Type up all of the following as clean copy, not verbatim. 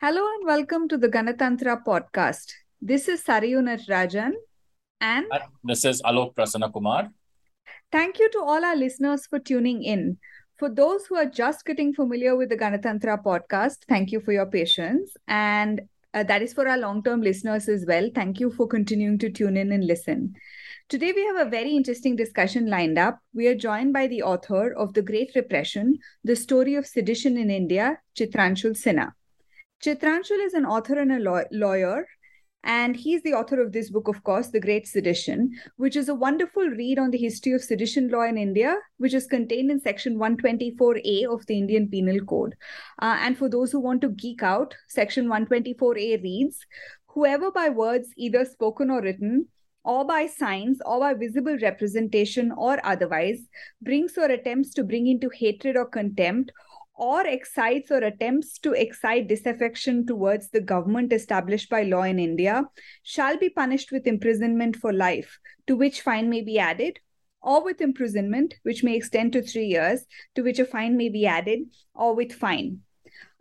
Hello and welcome to the Ganatantra podcast. This is Sariunat Rajan and this is Alok Prasanna Kumar. Thank you to all our listeners for tuning in. For those who are just getting familiar with the Ganatantra podcast, thank you for your patience. And that is for our long-term listeners as well. Thank you for continuing to tune in and listen. Today, we have a very interesting discussion lined up. We are joined by the author of The Great Repression, The Story of Sedition in India, Chitranshul Sinha. Chitranshul is an author and a lawyer, and he's the author of this book, of course, The Great Sedition, which is a wonderful read on the history of sedition law in India, which is contained in Section 124A of the Indian Penal Code. And for those who want to geek out, Section 124A reads, "Whoever by words either spoken or written, or by signs, or by visible representation or otherwise, brings or attempts to bring into hatred or contempt, or excites or attempts to excite disaffection towards the government established by law in India, shall be punished with imprisonment for life, to which fine may be added, or with imprisonment, which may extend to 3 years, to which a fine may be added, or with fine."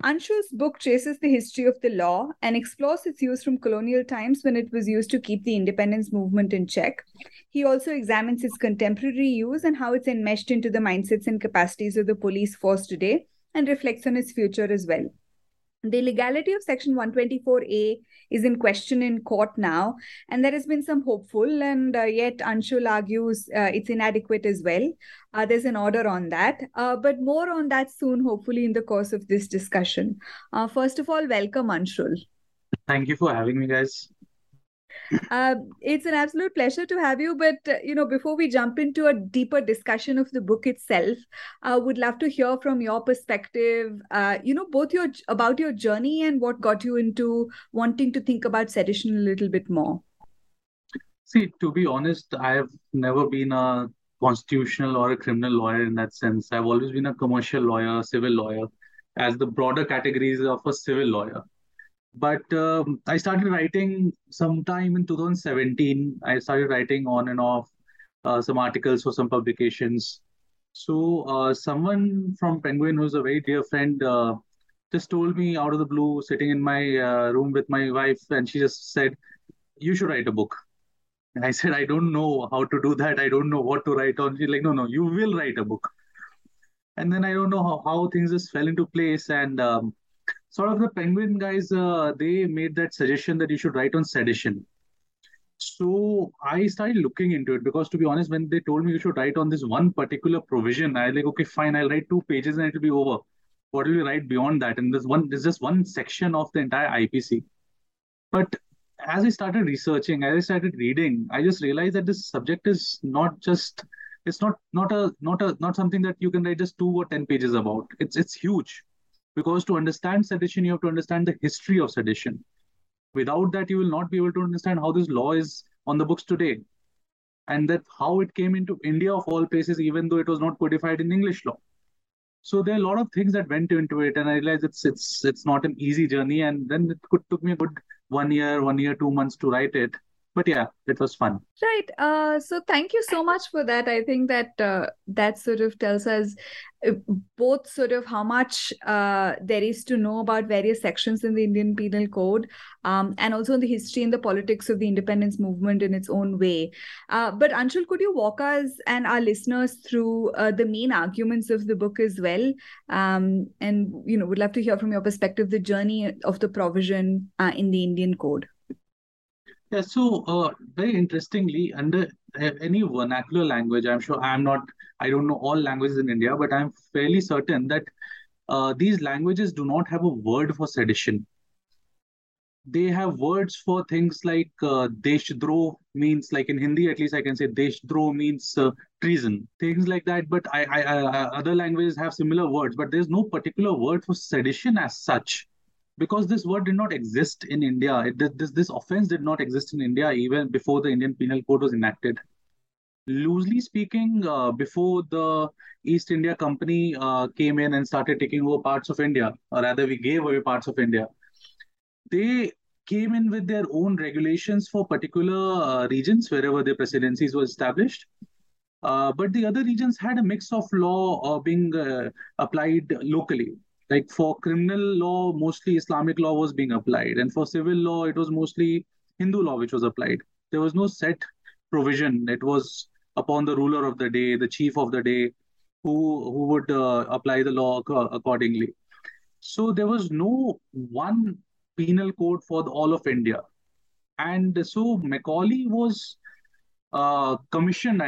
Anshul's book traces the history of the law and explores its use from colonial times when it was used to keep the independence movement in check. He also examines its contemporary use and how it's enmeshed into the mindsets and capacities of the police force today, and reflects on its future as well. The legality of Section 124A is in question in court now, and there has been some hopeful, and yet Anshul argues it's inadequate as well. There's an order on that, but more on that soon, hopefully, in the course of this discussion. First of all, welcome, Anshul. Thank you for having me, guys. It's an absolute pleasure to have you, but before we jump into a deeper discussion of the book itself, I would love to hear from your perspective, both about your journey and what got you into wanting to think about sedition a little bit more. See, to be honest, I have never been a constitutional or a criminal lawyer in that sense. I've always been a commercial lawyer, civil lawyer, as the broader categories of a civil lawyer. But I started writing sometime in 2017. I started writing on and off some articles for some publications. So someone from Penguin, who's a very dear friend, just told me out of the blue, sitting in my room with my wife, and she just said, "You should write a book." And I said, "I don't know how to do that. I don't know what to write on." She's like, No, you will write a book." And then I don't know how things just fell into place. And sort of the Penguin guys, they made that suggestion that you should write on sedition. So I started looking into it because, to be honest, when they told me you should write on this one particular provision, I was like, okay, fine, I'll write 2 pages and it'll be over. What will you write beyond that? And there's just one section of the entire IPC. But as I started researching, as I started reading, I just realized that this subject is not just, it's not something that you can write just 2 or 10 pages about. It's huge. Because to understand sedition, you have to understand the history of sedition. Without that, you will not be able to understand how this law is on the books today. And that how it came into India of all places, even though it was not codified in English law. So there are a lot of things that went into it. And I realized it's not an easy journey. And then it took me a good 1 year, 2 months to write it. But yeah, it was fun. Right. So thank you so much for that. I think that that sort of tells us both sort of how much there is to know about various sections in the Indian Penal Code, and also in the history and the politics of the independence movement in its own way. But Anshul, could you walk us and our listeners through the main arguments of the book as well? And, would love to hear from your perspective, the journey of the provision in the Indian Code. Yeah, so very interestingly, under any vernacular language, I don't know all languages in India, but I'm fairly certain that these languages do not have a word for sedition. they have words for things like deshdroh means, like in Hindi at least I can say deshdroh means treason, things like that. But other languages have similar words, but there's no particular word for sedition as such, because this word did not exist in India. This offense did not exist in India even before the Indian Penal Code was enacted. Loosely speaking, before the East India Company came in and started taking over parts of India, or rather we gave away parts of India, they came in with their own regulations for particular regions wherever their presidencies were established. But the other regions had a mix of law being applied locally. Like for criminal law, mostly Islamic law was being applied. And for civil law, it was mostly Hindu law which was applied. There was no set provision. It was upon the ruler of the day, the chief of the day, who would apply the law accordingly. So there was no one penal code for all of India. And so Macaulay was commissioned,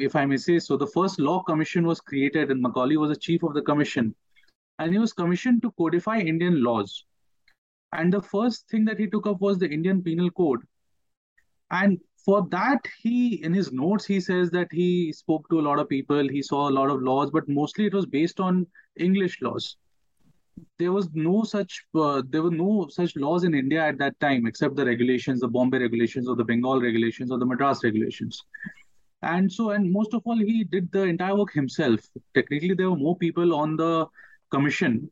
if I may say so. The first law commission was created, and Macaulay was the chief of the commission. And he was commissioned to codify Indian laws. And the first thing that he took up was the Indian Penal Code. And for that, in his notes, he says that he spoke to a lot of people, he saw a lot of laws, but mostly it was based on English laws. There were no such laws in India at that time, except the regulations, the Bombay regulations, or the Bengal regulations, or the Madras regulations. And most of all, he did the entire work himself. Technically, there were more people on the commission,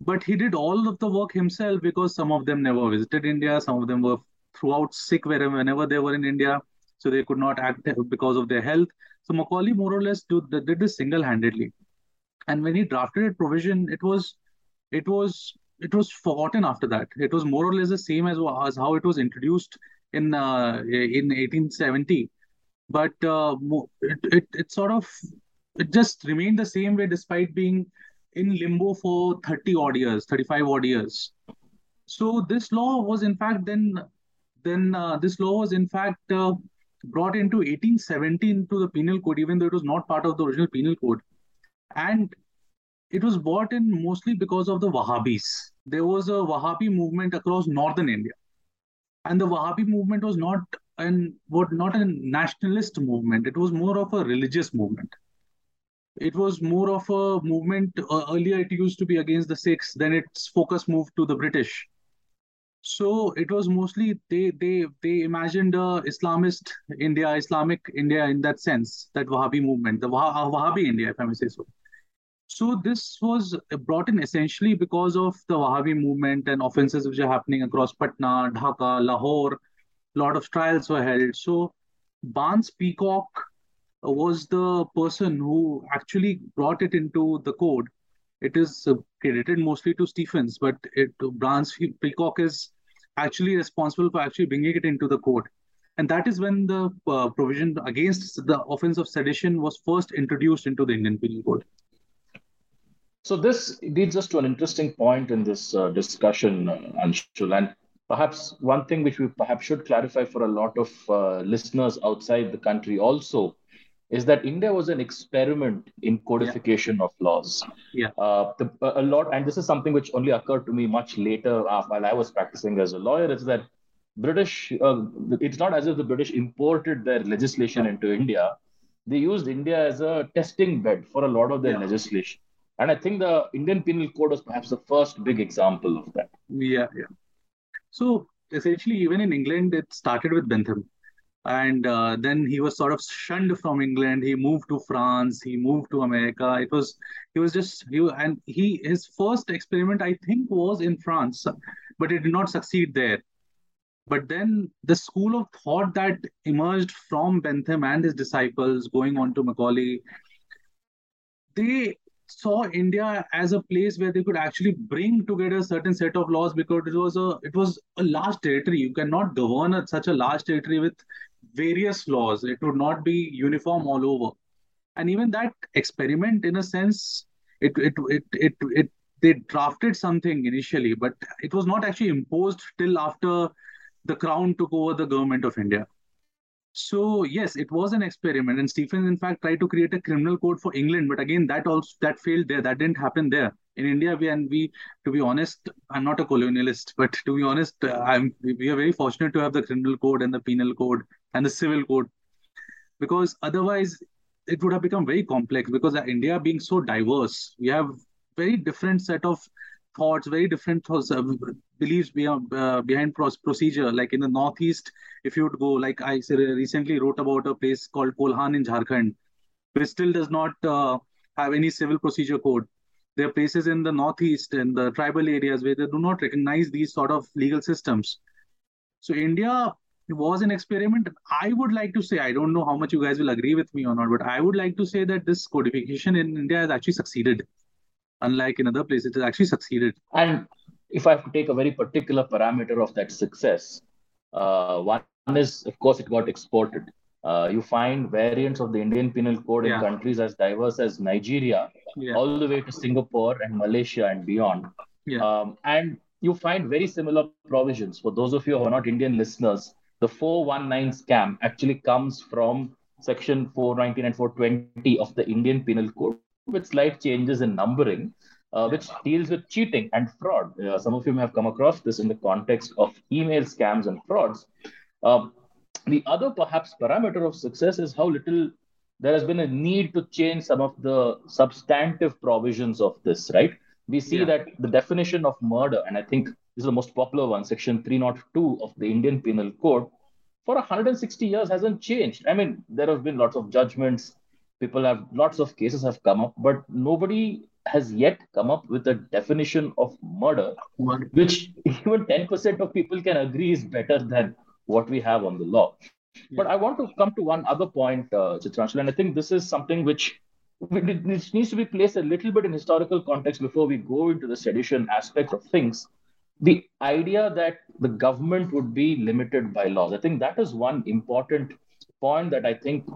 but he did all of the work himself, because some of them never visited India, some of them were throughout sick whenever they were in India, so they could not act because of their health. So Macaulay more or less did this single-handedly. And when he drafted a provision, it was forgotten after that. It was more or less the same as how it was introduced in 1870, but it just remained the same way despite being in limbo for 30 odd years, 35 odd years. So this law was in fact brought into 1817 to the penal code, even though it was not part of the original penal code. And it was brought in mostly because of the Wahhabis. There was a Wahhabi movement across northern India. And the Wahhabi movement was not a nationalist movement. It was more of a religious movement. It was more of a movement. Earlier, it used to be against the Sikhs. Then its focus moved to the British. So it was mostly they imagined Islamic India in that sense, that Wahhabi movement, the Wahhabi India, if I may say so. So this was brought in essentially because of the Wahhabi movement and offences which are happening across Patna, Dhaka, Lahore. A lot of trials were held. So Barnes Peacock was the person who actually brought it into the code. It is credited mostly to Stephens, but Barnes Peacock is actually responsible for actually bringing it into the code. And that is when the provision against the offense of sedition was first introduced into the Indian Penal Code. So this leads us to an interesting point in this discussion, Anshul. And perhaps one thing which we perhaps should clarify for a lot of listeners outside the country also is that India was an experiment in codification of laws. Yeah. And this is something which only occurred to me much later while I was practicing as a lawyer, is that it's not as if the British imported their legislation into India. They used India as a testing bed for a lot of their legislation. And I think the Indian Penal Code was perhaps the first big example of that. Yeah, yeah. So essentially, even in England, it started with Bentham. And then he was sort of shunned from England. He moved to France. He moved to America. His first experiment, I think, was in France, but it did not succeed there. But then the school of thought that emerged from Bentham and his disciples going on to Macaulay, they saw India as a place where they could actually bring together a certain set of laws, because it was a large territory. You cannot govern such a large territory with various laws. It would not be uniform all over. And even that experiment, in a sense, they drafted something initially, but it was not actually imposed till after the Crown took over the government of India. So yes, it was an experiment. And Stephens, in fact, tried to create a criminal code for England, but again, that failed there. That didn't happen there. in India, to be honest, I'm not a colonialist, but to be honest, we are very fortunate to have the criminal code and the penal code and the civil code, because otherwise it would have become very complex, because India being so diverse, we have very different set of thoughts, very different beliefs behind procedure. Like in the Northeast, if you would go, like I recently wrote about a place called Kolhan in Jharkhand, which still does not have any civil procedure code. There are places in the Northeast and the tribal areas where they do not recognize these sort of legal systems. So India was an experiment. I would like to say, I don't know how much you guys will agree with me or not, but I would like to say that this codification in India has actually succeeded. Unlike in other places, it has actually succeeded. And if I have to take a very particular parameter of that success, one is, of course, it got exported. You find variants of the Indian Penal Code in countries as diverse as Nigeria, all the way to Singapore and Malaysia and beyond. And you find very similar provisions. For those of you who are not Indian listeners, the 419 scam actually comes from section 419 and 420 of the Indian Penal Code, with slight changes in numbering, which deals with cheating and fraud. Some of you may have come across this in the context of email scams and frauds. The other perhaps parameter of success is how little there has been a need to change some of the substantive provisions of this, right? We see that the definition of murder, and I think this is the most popular one, section 302 of the Indian Penal Code, for 160 years hasn't changed. I mean, there have been lots of judgments. People have, lots of cases have come up, but nobody has yet come up with a definition of murder, which even 10% of people can agree is better than what we have on the law. But I want to come to one other point, Chitranshul, and I think this is something which needs to be placed a little bit in historical context before we go into the sedition aspect of things. The idea that the government would be limited by laws, I think that is one important point that I think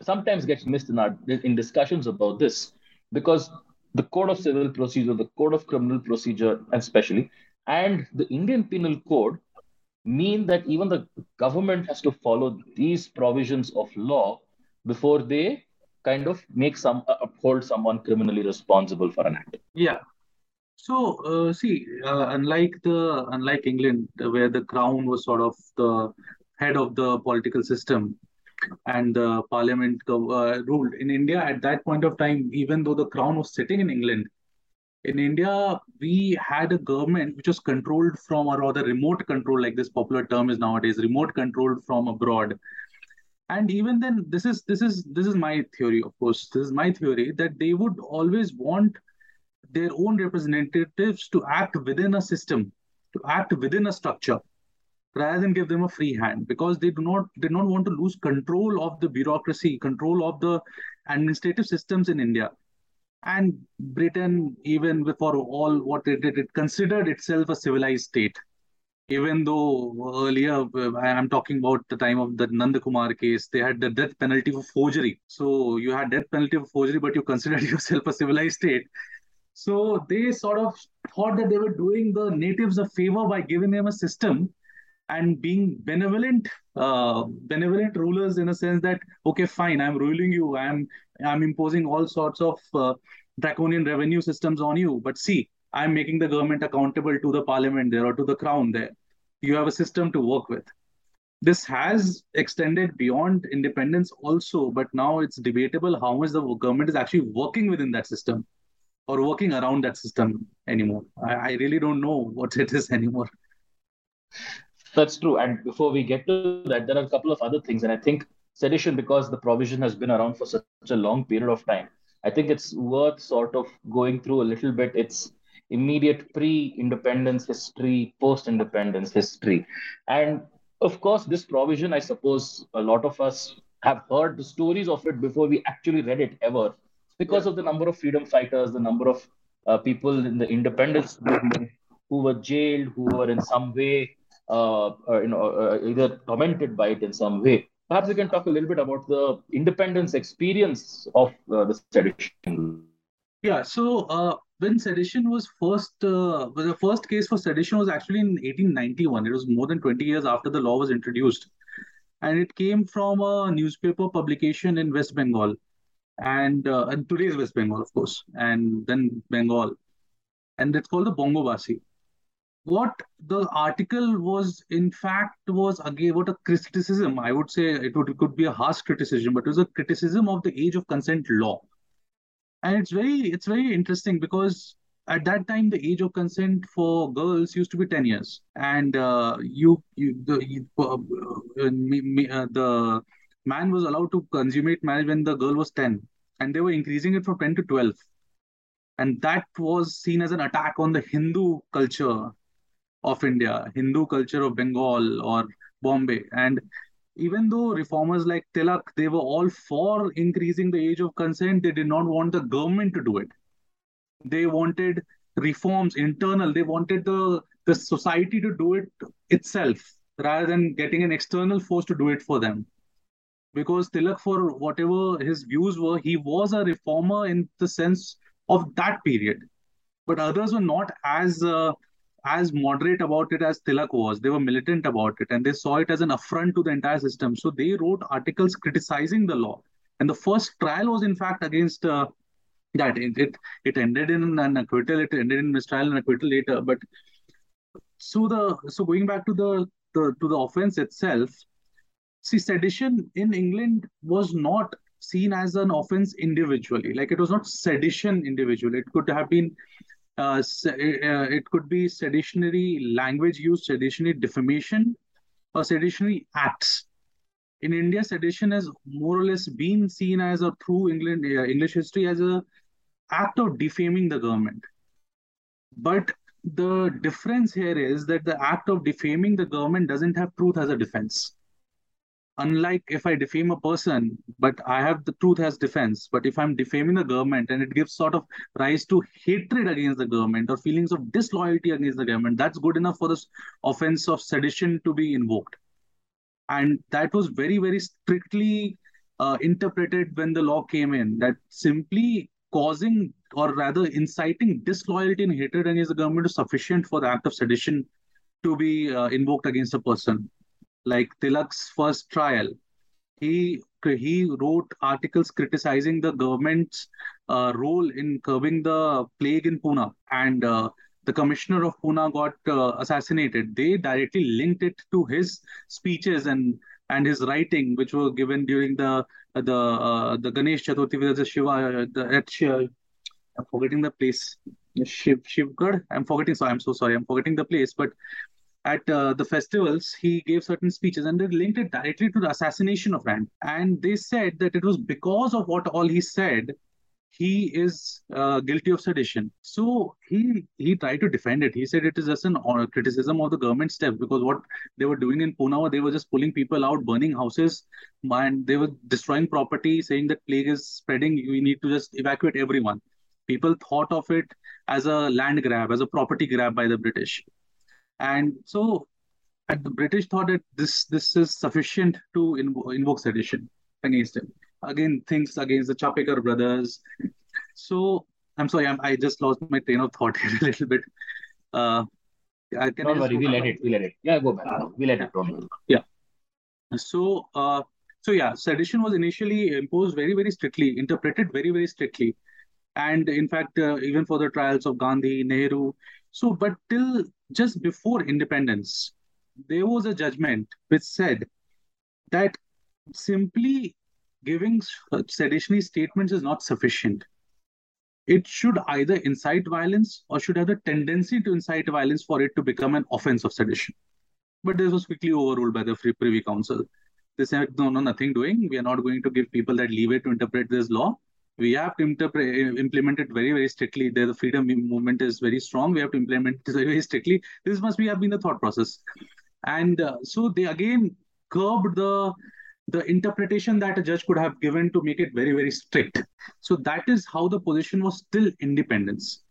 sometimes gets missed in discussions about this, because the Code of Civil Procedure, the Code of Criminal Procedure, especially, and the Indian Penal Code mean that even the government has to follow these provisions of law before they kind of make uphold someone criminally responsible for an act. Yeah. So unlike England, where the crown was sort of the head of the political system, and the parliament ruled. In India, at that point of time, even though the crown was sitting in England, in India, we had a government which was controlled from, or rather remote control, like this popular term is nowadays, remote controlled from abroad. And even then, this is my theory, of course, this is my theory, that they would always want their own representatives to act within a system, to act within a structure, rather than give them a free hand, because they did not want to lose control of the bureaucracy, control of the administrative systems in India. And Britain, even for all what it did, it considered itself a civilized state. Even though earlier, I'm talking about the time of the Nandakumar case, they had the death penalty for forgery. So you had death penalty for forgery, but you considered yourself a civilized state. So they sort of thought that they were doing the natives a favor by giving them a system and being benevolent rulers, in a sense that, okay, fine, I'm ruling you, I'm imposing all sorts of draconian revenue systems on you, but see, I'm making the government accountable to the parliament there or to the crown there. You have a system to work with. This has extended beyond independence also, but now it's debatable how much the government is actually working within that system or working around that system anymore. I really don't know what it is anymore. That's true. And before we get to that, there are a couple of other things. And I think sedition, because the provision has been around for such a long period of time, I think it's worth sort of going through a little bit its immediate pre-independence history, post-independence history. And of course, this provision, I suppose a lot of us have heard the stories of it before we actually read it ever, because of the number of freedom fighters, the number of people in the independence movement who were jailed, who were in some way either tormented by it in some way. Perhaps we can talk a little bit about the independence experience of the sedition. Yeah, so when sedition was first, the first case for sedition was actually in 1891. It was more than 20 years after the law was introduced. And it came from a newspaper publication in West Bengal, and today's West Bengal, of course, and then Bengal. and it's called the Bongobashi. What the article was, in fact, was again what a criticism. I would say it could be a harsh criticism, but it was a criticism of the age of consent law. And it's very interesting because at that time the age of consent for girls used to be 10 years, and the man was allowed to consummate marriage when the girl was 10, and they were increasing it from 10 to 12, and that was seen as an attack on the Hindu culture of India, Hindu culture of Bengal or Bombay. And even though reformers like Tilak, they were all for increasing the age of consent, they did not want the government to do it. They wanted reforms internal. They wanted the society to do it itself rather than getting an external force to do it for them. Because Tilak, for whatever his views were, he was a reformer in the sense of that period. But others were not as moderate about it as Tilak was. They were militant about it, and they saw it as an affront to the entire system. So they wrote articles criticizing the law. And the first trial was, in fact, against that. It ended in an acquittal. It ended in mistrial and acquittal later. But so going back to the offense itself, see, sedition in England was not seen as an offense individually. Like, it was not sedition individually. It could have been. It could be seditionary language used, seditionary defamation, or seditionary acts. In India, sedition has more or less been seen as, or through English history, as an act of defaming the government. But the difference here is that the act of defaming the government doesn't have truth as a defense. Unlike if I defame a person, but I have the truth as defense. But if I'm defaming the government, and it gives sort of rise to hatred against the government or feelings of disloyalty against the government, that's good enough for this offense of sedition to be invoked. And that was very, very strictly interpreted when the law came in, that simply causing or rather inciting disloyalty and hatred against the government is sufficient for the act of sedition to be invoked against a person. Like Tilak's first trial, he wrote articles criticizing the government's role in curbing the plague in Pune. And the commissioner of Pune got assassinated. They directly linked it to his speeches and his writing, which were given during the Ganesh Chaturthi with the Shiva. I'm forgetting the place. Shivgarh? I'm forgetting. So I'm so sorry. I'm forgetting the place. But at the festivals, he gave certain speeches, and they linked it directly to the assassination of Rand. And they said that it was because of what all he said, he is guilty of sedition. So he tried to defend it. He said it is just an criticism of the government step, because what they were doing in Pune, they were just pulling people out, burning houses, and they were destroying property, saying that plague is spreading, we need to just evacuate everyone. People thought of it as a land grab, as a property grab by the British. And so the British thought that this is sufficient to invoke sedition against him. Again, things against the Chapekar brothers. So, I'm sorry, I just lost my train of thought here a little bit. Don't worry, we'll edit. Yeah, go back. We'll edit. Yeah. So, sedition was initially imposed very, very strictly, interpreted very, very strictly. And in fact, even for the trials of Gandhi, Nehru. So, but till just before independence, there was a judgment which said that simply giving seditionary statements is not sufficient. It should either incite violence or should have the tendency to incite violence for it to become an offense of sedition. But this was quickly overruled by the Privy Council. They said, no, nothing doing. We are not going to give people that leeway to interpret this law. We have to implement it very, very strictly. The freedom movement is very strong. We have to implement it very, very strictly. This must have been the thought process. And so they again curbed the interpretation that a judge could have given to make it very, very strict. So that is how the position was till independence.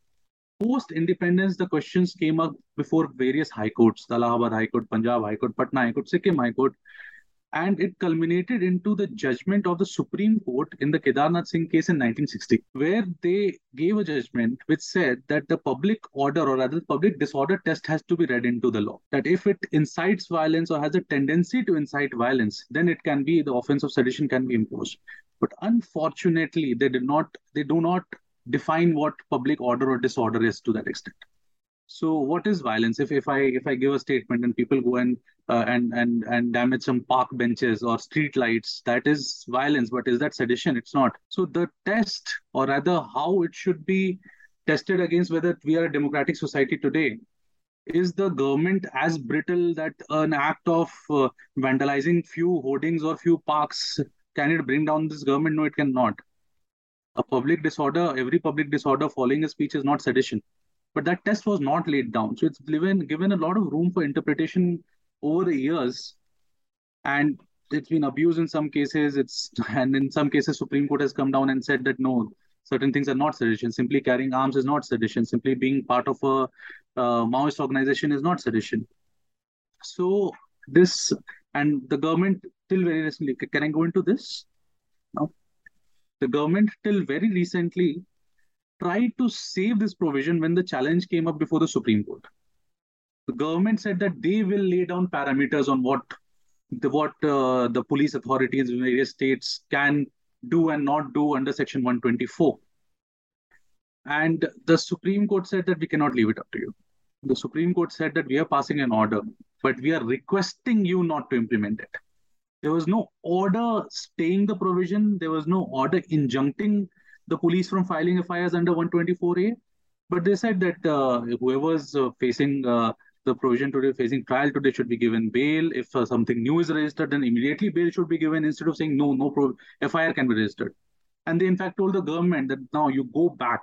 Post-independence, the questions came up before various high courts, the Allahabad High Court, Punjab High Court, Patna High Court, Sikkim High Court. And it culminated into the judgment of the Supreme Court in the Kedarnath Singh case in 1960, where they gave a judgment which said that the public order, or rather the public disorder test, has to be read into the law. That if it incites violence or has a tendency to incite violence, then it can be, the offense of sedition can be imposed. But unfortunately, they do not define what public order or disorder is to that extent. So what is violence? If I give a statement and people go and damage some park benches or street lights, that is violence. But is that sedition? It's not. So the test, or rather how it should be tested against whether we are a democratic society today, is the government as brittle that an act of vandalizing few hoardings or few parks, can it bring down this government? No, it cannot. A public disorder, every public disorder following a speech is not sedition. But that test was not laid down. So it's given a lot of room for interpretation over the years. And it's been abused in some cases. And in some cases, Supreme Court has come down and said that no, certain things are not sedition. Simply carrying arms is not sedition. Simply being part of a Maoist organization is not sedition. So this, and the government till very recently, can I go into this now? The government till very recently tried to save this provision when the challenge came up before the Supreme Court. The government said that they will lay down parameters on what the police authorities in various states can do and not do under Section 124. And the Supreme Court said that we cannot leave it up to you. The Supreme Court said that we are passing an order, but we are requesting you not to implement it. There was no order staying the provision. There was no order injuncting the police from filing FIRs under 124A. But they said that whoever's facing the provision today, facing trial today, should be given bail. If something new is registered, then immediately bail should be given, instead of saying no FIR can be registered. And they in fact told the government that now you go back.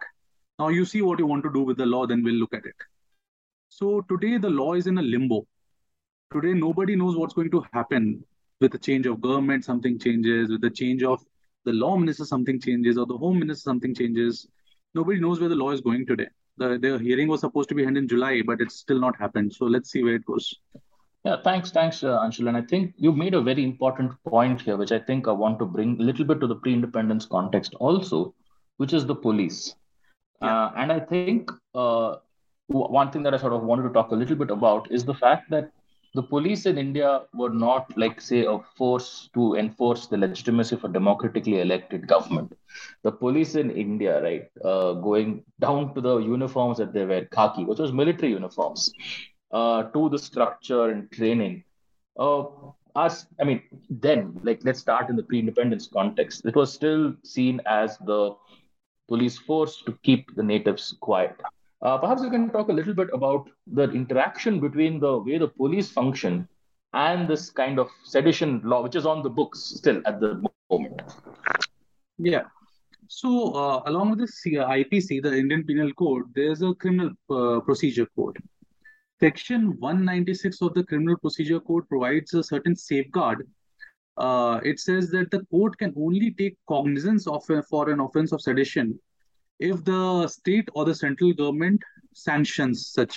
Now you see what you want to do with the law, then we'll look at it. So today the law is in a limbo. Today nobody knows what's going to happen. With the change of government, something changes. With the change of the law minister, something changes, or the home minister, something changes. Nobody knows where the law is going today. The hearing was supposed to be held in July, but it's still not happened. So let's see where it goes. Yeah, thanks, Anshul. And I think you made a very important point here, which I think I want to bring a little bit to the pre-independence context also, which is the police. Yeah. And I think one thing that I sort of wanted to talk a little bit about is the fact that the police in India were not, like, say, a force to enforce the legitimacy of a democratically elected government. The police in India, right, going down to the uniforms that they wear, khaki, which was military uniforms, to the structure and training. Let's start in the pre-independence context. It was still seen as the police force to keep the natives quiet. Perhaps you can talk a little bit about the interaction between the way the police function and this kind of sedition law, which is on the books still at the moment. Yeah. So along with the IPC, the Indian Penal Code, there's a criminal procedure code. Section 196 of the Criminal Procedure Code provides a certain safeguard. It says that the court can only take cognizance for an offense of sedition if the state or the central government sanctions such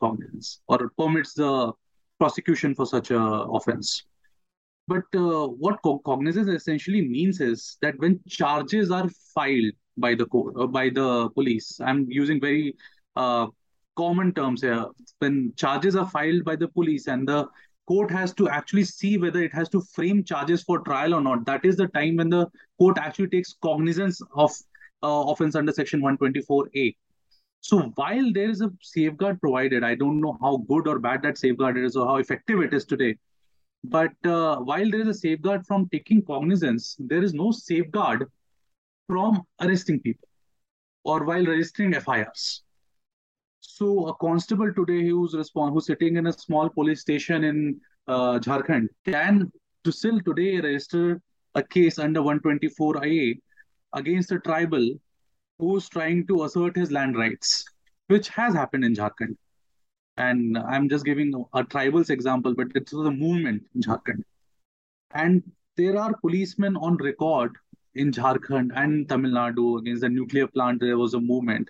cognizance or permits the prosecution for such a offense. But what cognizance essentially means is that when charges are filed by the court or by the police, I'm using very common terms here. When charges are filed by the police and the court has to actually see whether it has to frame charges for trial or not, that is the time when the court actually takes cognizance of offense under Section 124A. So while there is a safeguard provided, I don't know how good or bad that safeguard is or how effective it is today. But while there is a safeguard from taking cognizance, there is no safeguard from arresting people or while registering FIRs. So a constable today who's sitting in a small police station in Jharkhand can still today register a case under 124A against a tribal who's trying to assert his land rights, which has happened in Jharkhand. And I'm just giving a tribal's example, but it's a movement in Jharkhand. And there are policemen on record in Jharkhand and Tamil Nadu against the nuclear plant. There was a movement.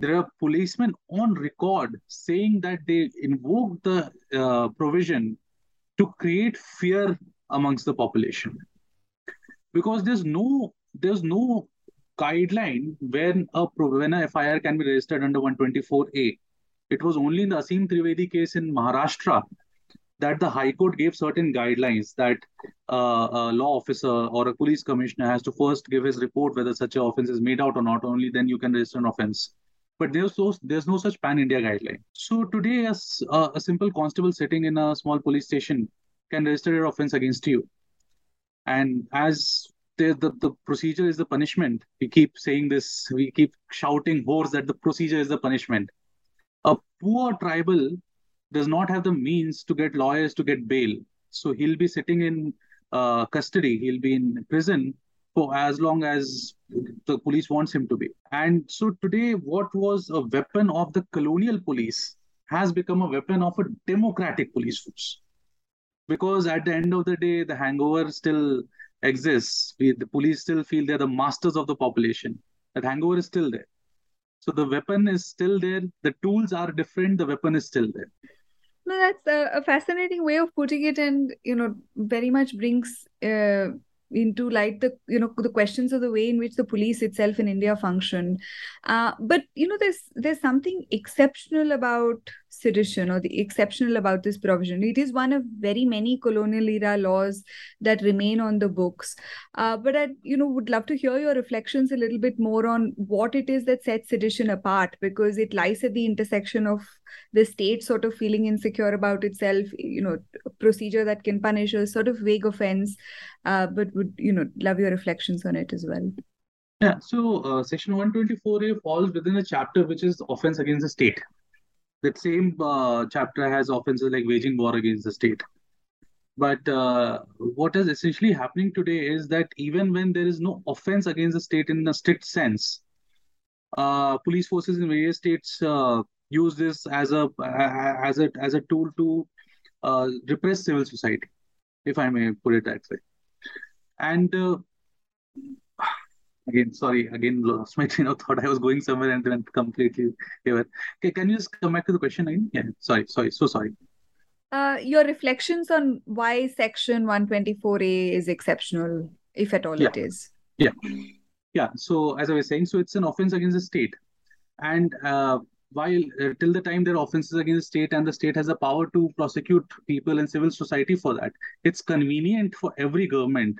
There are policemen on record saying that they invoked the provision to create fear amongst the population. Because there's no guideline when a FIR can be registered under 124A. It was only in the Aseem Trivedi case in Maharashtra that the High Court gave certain guidelines that a law officer or a police commissioner has to first give his report whether such an offense is made out or not, only then you can register an offense. But there's no such pan-India guideline. So today, a simple constable sitting in a small police station can register your offense against you. And as the procedure is the punishment, we keep saying this, we keep shouting hoarse that the procedure is the punishment. A poor tribal does not have the means to get lawyers to get bail. So he'll be sitting in custody, he'll be in prison for as long as the police wants him to be. And so today, what was a weapon of the colonial police has become a weapon of a democratic police force. Because at the end of the day, the hangover still exists. The police still feel they're the masters of the population. That hangover is still there. So the weapon is still there. The tools are different. The weapon is still there. No, that's a fascinating way of putting it, and very much brings into light the questions of the way in which the police itself in India function. But there's something exceptional about sedition, or the exceptional about this provision. It is one of very many colonial era laws that remain on the books. But I would love to hear your reflections a little bit more on what it is that sets sedition apart, because it lies at the intersection of the state sort of feeling insecure about itself, a procedure that can punish a sort of vague offense, but would, love your reflections on it as well. Yeah, so Section 124A falls within a chapter which is offense against the state. That same chapter has offenses like waging war against the state. But what is essentially happening today is that even when there is no offense against the state in a strict sense, police forces in various states use this as a tool to repress civil society, if I may put it that way. And Again, lost my train of thought. I was going somewhere and then completely here. Okay, can you just come back to the question again? Yeah, sorry. Your reflections on why Section 124A is exceptional, if at all it is. Yeah. So as I was saying, so it's an offense against the state, and while till the time there are offenses against the state, and the state has the power to prosecute people and civil society for that, it's convenient for every government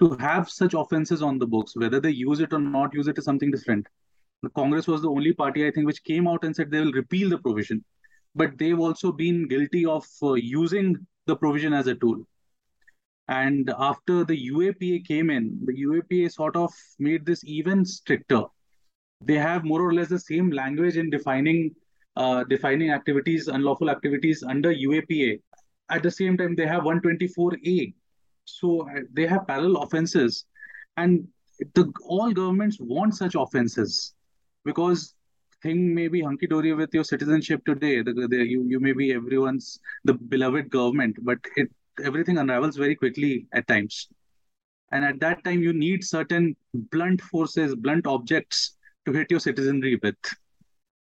to have such offenses on the books. Whether they use it or not use it is something different. The Congress was the only party, I think, which came out and said they will repeal the provision. But they've also been guilty of using the provision as a tool. And after the UAPA came in, the UAPA sort of made this even stricter. They have more or less the same language in defining activities, unlawful activities under UAPA. At the same time, they have 124A. So they have parallel offenses, and all governments want such offenses, because thing may be hunky-dory with your citizenship today. You may be everyone's the beloved government, but everything unravels very quickly at times. And at that time, you need certain blunt forces, blunt objects to hit your citizenry with.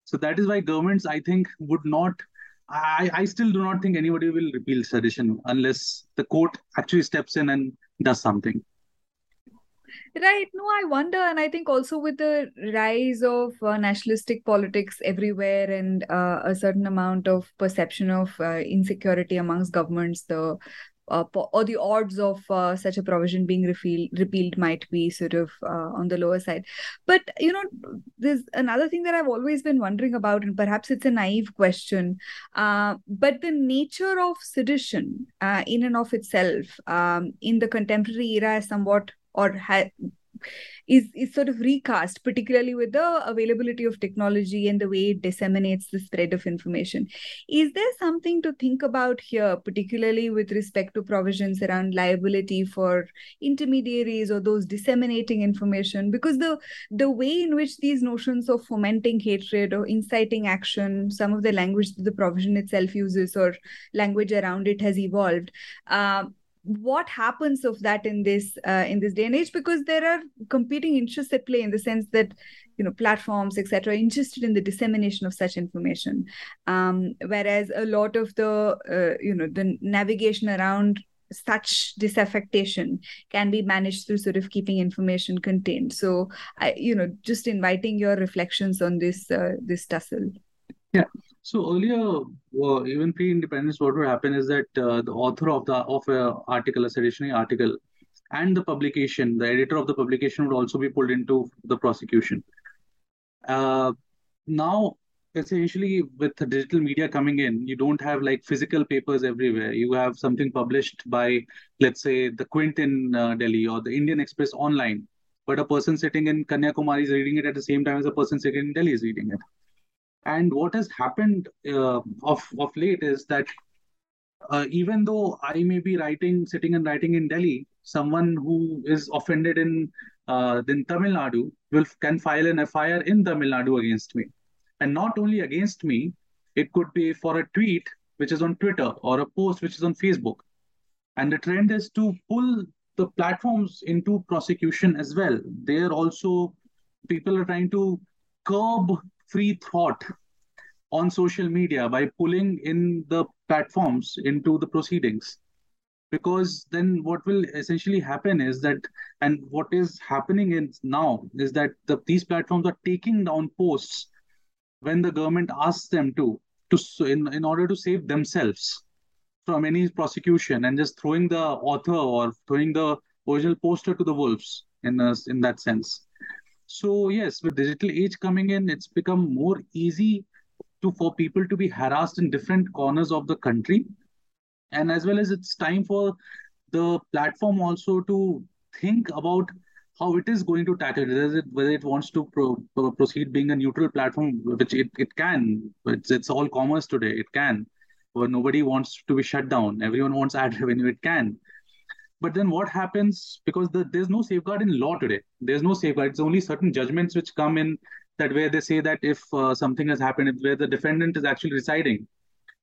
So that is why governments, I think, would not... I still do not think anybody will repeal sedition unless the court actually steps in and does something. Right. No, I wonder. And I think also with the rise of nationalistic politics everywhere, and a certain amount of perception of insecurity amongst governments, or the odds of such a provision being repealed might be sort of on the lower side. But, there's another thing that I've always been wondering about, and perhaps it's a naive question, but the nature of sedition in and of itself in the contemporary era is somewhat, is sort of recast, particularly with the availability of technology and the way it disseminates the spread of information. Is there something to think about here, particularly with respect to provisions around liability for intermediaries or those disseminating information? Because the way in which these notions of fomenting hatred or inciting action, some of the language that the provision itself uses or language around it has evolved, what happens of that in this day and age? Because there are competing interests at play, in the sense that platforms, etc., are interested in the dissemination of such information, whereas a lot of the the navigation around such disaffectation can be managed through sort of keeping information contained. So I just inviting your reflections on this tussle. Yeah. So earlier, even pre-independence, what would happen is that the author of an article, a seditionary article, and the publication, the editor of the publication would also be pulled into the prosecution. Now, essentially, with digital media coming in, you don't have like physical papers everywhere. You have something published by, let's say, the Quint in Delhi or the Indian Express online, but a person sitting in Kanyakumari is reading it at the same time as a person sitting in Delhi is reading it. And what has happened of late is that even though I may be sitting and writing in Delhi, someone who is offended in Tamil Nadu can file an FIR in Tamil Nadu against me. And not only against me, it could be for a tweet which is on Twitter or a post which is on Facebook. And the trend is to pull the platforms into prosecution as well. People are trying to curb free thought on social media by pulling in the platforms into the proceedings. Because then what will essentially happen is that, and what is happening now is that these platforms are taking down posts when the government asks them in order to save themselves from any prosecution, and just throwing the author or throwing the original poster to the wolves in that sense. So yes, with digital age coming in, it's become more easy for people to be harassed in different corners of the country. And as well as it's time for the platform also to think about how it is going to tackle it, whether it wants to proceed being a neutral platform, which it can. It's all commerce today, it can. Where nobody wants to be shut down. Everyone wants ad revenue, it can. But then what happens, because there's no safeguard in law today. There's no safeguard. It's only certain judgments which come in that where they say that if something has happened, where the defendant is actually residing,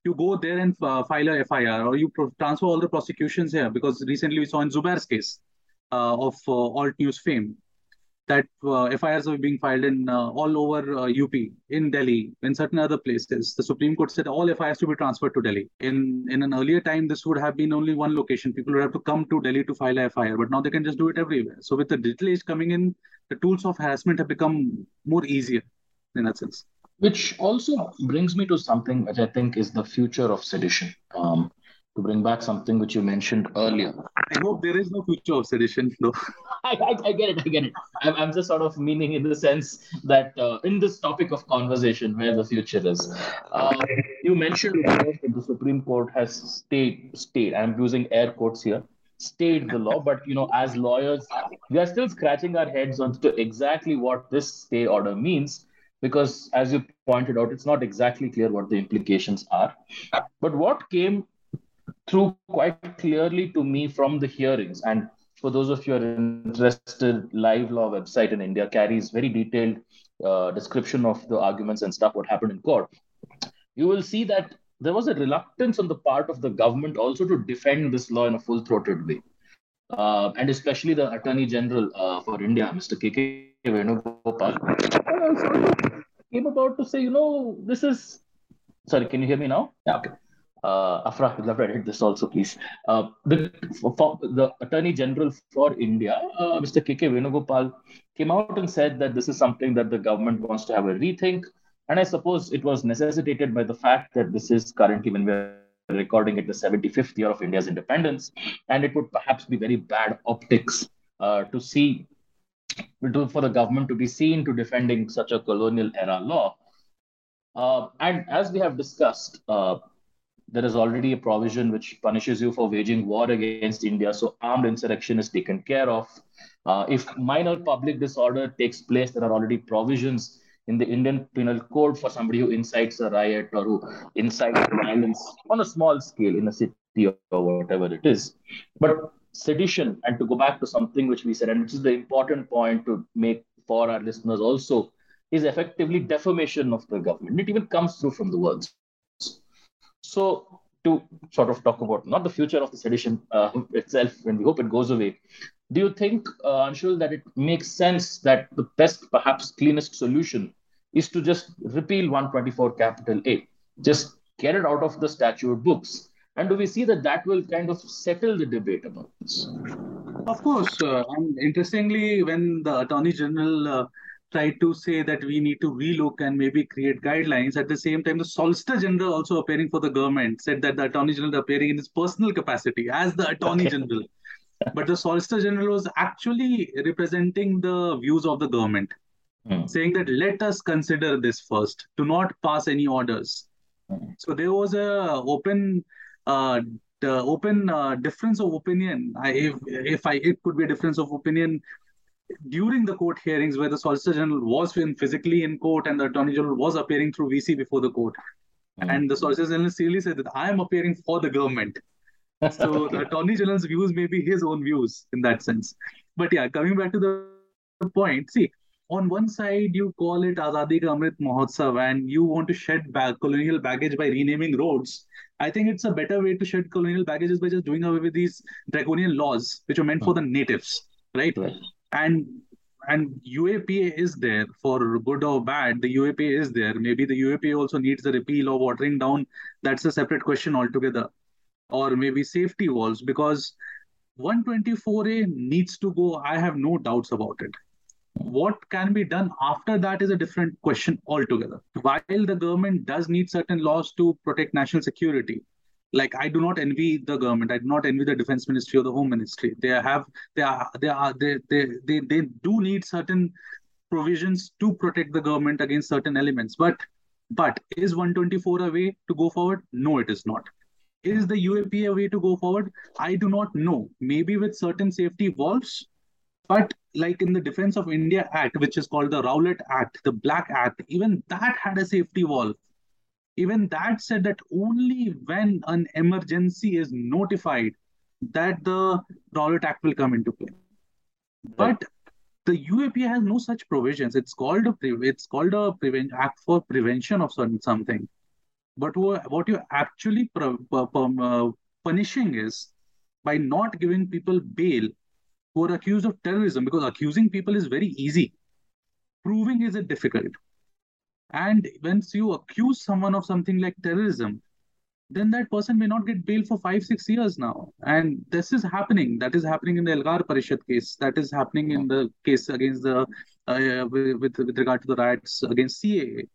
you go there and file a FIR, or you transfer all the prosecutions here. Because recently we saw in Zubair's case of Alt News fame that FIRs are being filed in all over UP, in Delhi, in certain other places. The Supreme Court said all FIRs to be transferred to Delhi. In an earlier time, this would have been only one location. People would have to come to Delhi to file a FIR, but now they can just do it everywhere. So with the digital age coming in, the tools of harassment have become more easier in that sense. Which also brings me to something which I think is the future of sedition. To bring back something which you mentioned earlier. I hope there is no future of sedition, though. I get it, I get it. I'm just sort of meaning in the sense that in this topic of conversation, where the future is. You mentioned that the Supreme Court has stayed, I'm using air quotes here, stayed the law, but as lawyers, we are still scratching our heads on to exactly what this stay order means. Because as you pointed out, it's not exactly clear what the implications are. But what came through quite clearly to me from the hearings, and for those of you who are interested, Live Law website in India carries very detailed description of the arguments and stuff, what happened in court. You will see that there was a reluctance on the part of the government also to defend this law in a full-throated way. And especially the Attorney General for India, Mr. K.K. Venugopal, came about to say, this is... Sorry, can you hear me now? Yeah, okay. Afra, I'd love to edit this also, please. The Attorney General for India, Mr. K.K. Venugopal, came out and said that this is something that the government wants to have a rethink. And I suppose it was necessitated by the fact that this is currently, when we're recording it, the 75th year of India's independence. And it would perhaps be very bad optics for the government to be seen to defending such a colonial era law. And as we have discussed, there is already a provision which punishes you for waging war against India. So armed insurrection is taken care of. If minor public disorder takes place, there are already provisions in the Indian Penal Code for somebody who incites a riot or who incites violence on a small scale in a city or whatever it is. But sedition, and to go back to something which we said, and which is the important point to make for our listeners also, is effectively defamation of the government. It even comes through from the words. So to sort of talk about not the future of the sedition itself, and we hope it goes away, do you think, Anshul, that it makes sense that the best, perhaps cleanest solution is to just repeal 124A, just get it out of the statute books? And do we see that will kind of settle the debate about this? Of course. And interestingly, when the Attorney General try to say that we need to relook and maybe create guidelines. At the same time, the Solicitor General also appearing for the government said that the Attorney General appearing in his personal capacity as the Attorney General. But the Solicitor General was actually representing the views of the government, saying that let us consider this first, do not pass any orders. So there was a open difference of opinion. It could be a difference of opinion during the court hearings where the Solicitor General was physically in court and the Attorney General was appearing through VC before the court. And the Solicitor General clearly said that I am appearing for the government. So the Attorney General's views may be his own views in that sense. But yeah, coming back to the point, see, on one side, you call it Azadi Ka Amrit Mahotsav and you want to shed colonial baggage by renaming roads. I think it's a better way to shed colonial baggage is by just doing away with these draconian laws, which are meant for the natives, right? And UAPA is there for good or bad. The UAPA is there. Maybe the UAPA also needs the repeal or watering down. That's a separate question altogether. Or maybe safety walls, because 124A needs to go. I have no doubts about it. What can be done after that is a different question altogether. While the government does need certain laws to protect national security, like I do not envy the government. I do not envy the Defense Ministry or the Home Ministry. They do need certain provisions to protect the government against certain elements. But is 124 a way to go forward? No, it is not. Is the UAPA a way to go forward? I do not know. Maybe with certain safety valves, but like in the Defense of India Act, which is called the Rowlatt Act, the Black Act, even that had a safety valve. Even that said that only when an emergency is notified that the Rowlatt Act will come into play. But the UAPA has no such provisions. It's called a Act for prevention of something. But what you're actually punishing is by not giving people bail who are accused of terrorism, because accusing people is very easy. Proving is difficult. And once you accuse someone of something like terrorism, then that person may not get bail for 5-6 years now. And this is happening. That is happening in the Elgar Parishad case. That is happening in the case against the with regard to the riots against CAA.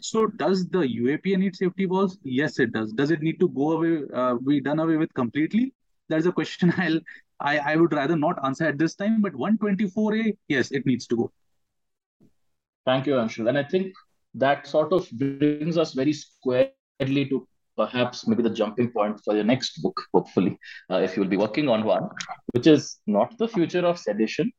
So does the UAPA need safety walls? Yes, it does. Does it need to go away, be done away with completely? That's a question I would rather not answer at this time. But 124A, yes, it needs to go. Thank you, Anshul. And I think that sort of brings us very squarely to perhaps maybe the jumping point for your next book, hopefully, if you will be working on one, which is not the future of sedition,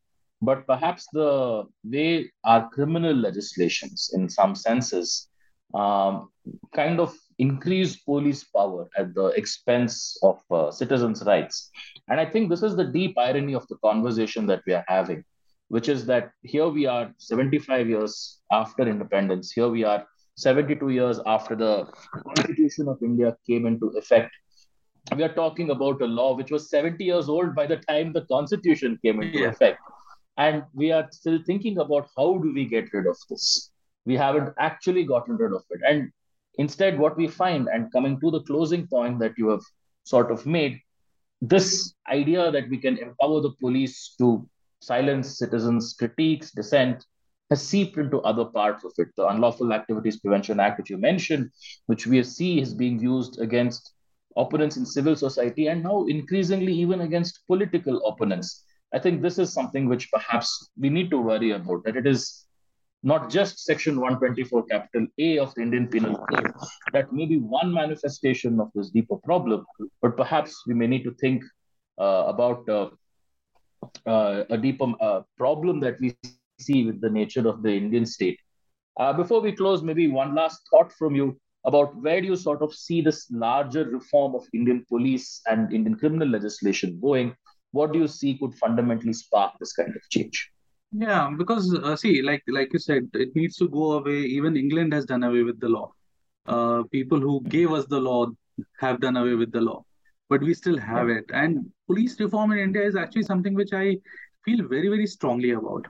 but perhaps the way our criminal legislations, in some senses, kind of increase police power at the expense of citizens' rights. And I think this is the deep irony of the conversation that we are having, which is that here we are 75 years after independence. Here we are 72 years after the Constitution of India came into effect. We are talking about a law which was 70 years old by the time the Constitution came into effect. And we are still thinking about how do we get rid of this? We haven't actually gotten rid of it. And instead, what we find, and coming to the closing point that you have sort of made, this idea that we can empower the police to silence citizens' critiques, dissent, has seeped into other parts of it. The Unlawful Activities Prevention Act, which you mentioned, which we see is being used against opponents in civil society and now increasingly even against political opponents. I think this is something which perhaps we need to worry about, that it is not just Section 124A of the Indian Penal Code that may be one manifestation of this deeper problem, but perhaps we may need to think about a deeper problem that we see with the nature of the Indian state. Before we close, maybe one last thought from you about where do you sort of see this larger reform of Indian police and Indian criminal legislation going? What do you see could fundamentally spark this kind of change? Yeah, because see, like you said, it needs to go away. Even England has done away with the law. People who gave us the law have done away with the law, but we still have it. And police reform in India is actually something which I feel very, very strongly about.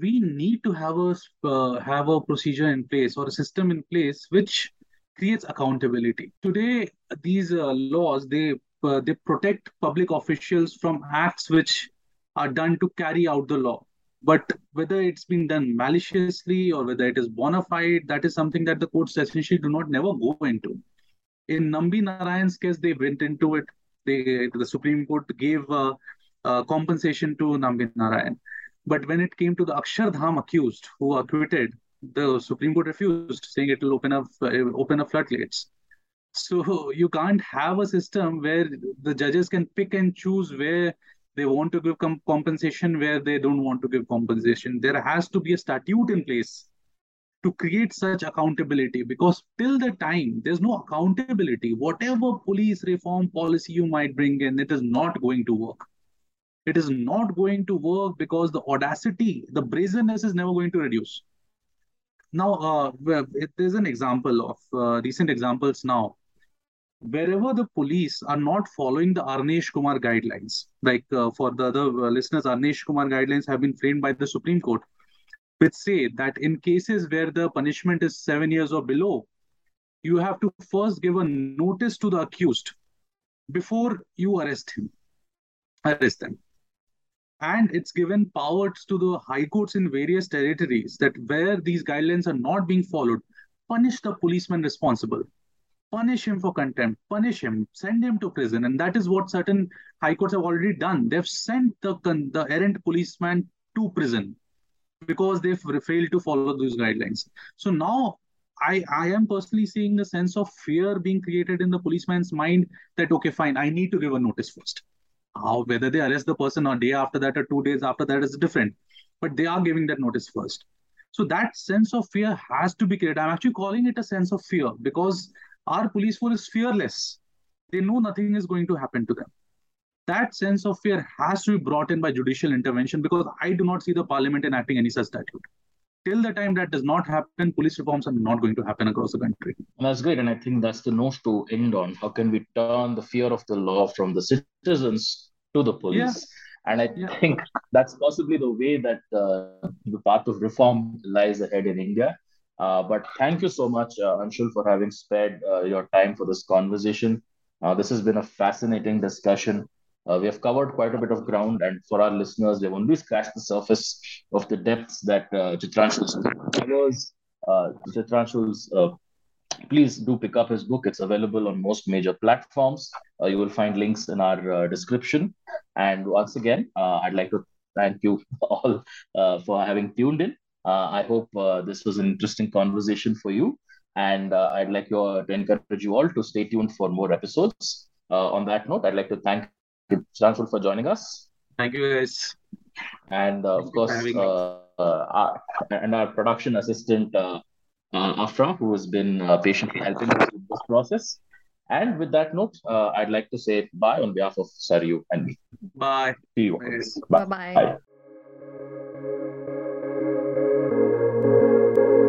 We need to have a procedure in place or a system in place which creates accountability. Today, these laws, they protect public officials from acts which are done to carry out the law. But whether it's been done maliciously or whether it is bona fide, that is something that the courts essentially do not never go into. In Nambi Narayan's case, they went into it. The Supreme Court gave compensation to Nambi Narayan. But when it came to the Akshardham accused who acquitted, the Supreme Court refused, saying it will open up floodgates. So you can't have a system where the judges can pick and choose where they want to give compensation, where they don't want to give compensation. There has to be a statute in place to create such accountability, because till the time there's no accountability, whatever police reform policy you might bring in, it is not going to work. It is not going to work because the audacity, the brazenness is never going to reduce. Now, there's an example of recent examples now. Wherever the police are not following the Arnesh Kumar guidelines, like for the other listeners, Arnesh Kumar guidelines have been framed by the Supreme Court, which say that in cases where the punishment is 7 years or below, you have to first give a notice to the accused before you arrest them. And it's given powers to the high courts in various territories that where these guidelines are not being followed, punish the policeman responsible. Punish him for contempt, punish him, send him to prison. And that is what certain high courts have already done. They've sent the errant policeman to prison because they've failed to follow those guidelines. So now I am personally seeing a sense of fear being created in the policeman's mind that, okay, fine, I need to give a notice first. Whether they arrest the person a day after that or 2 days after that is different, but they are giving that notice first. So that sense of fear has to be created. I'm actually calling it a sense of fear because our police force is fearless. They know nothing is going to happen to them. That sense of fear has to be brought in by judicial intervention, because I do not see the parliament enacting any such statute. Till the time that does not happen, police reforms are not going to happen across the country. And that's great. And I think that's the note to end on. How can we turn the fear of the law from the citizens to the police? Yeah. And I think that's possibly the way that the path of reform lies ahead in India. But thank you so much, Anshul, for having spared your time for this conversation. This has been a fascinating discussion. We have covered quite a bit of ground, and for our listeners, we have only scratched the surface of the depths that Chitranshul covers. Please do pick up his book. It's available on most major platforms. You will find links in our description. And once again, I'd like to thank you all for having tuned in. I hope this was an interesting conversation for you, and I'd like to encourage you all to stay tuned for more episodes. On that note, I'd like to thank Chitranshul for joining us. Thank you, guys. And of course, our production assistant, Afra, who has been patiently helping us with this process. And with that note, I'd like to say bye on behalf of Saryu and me. Bye. See you. Bye. Bye-bye. Bye.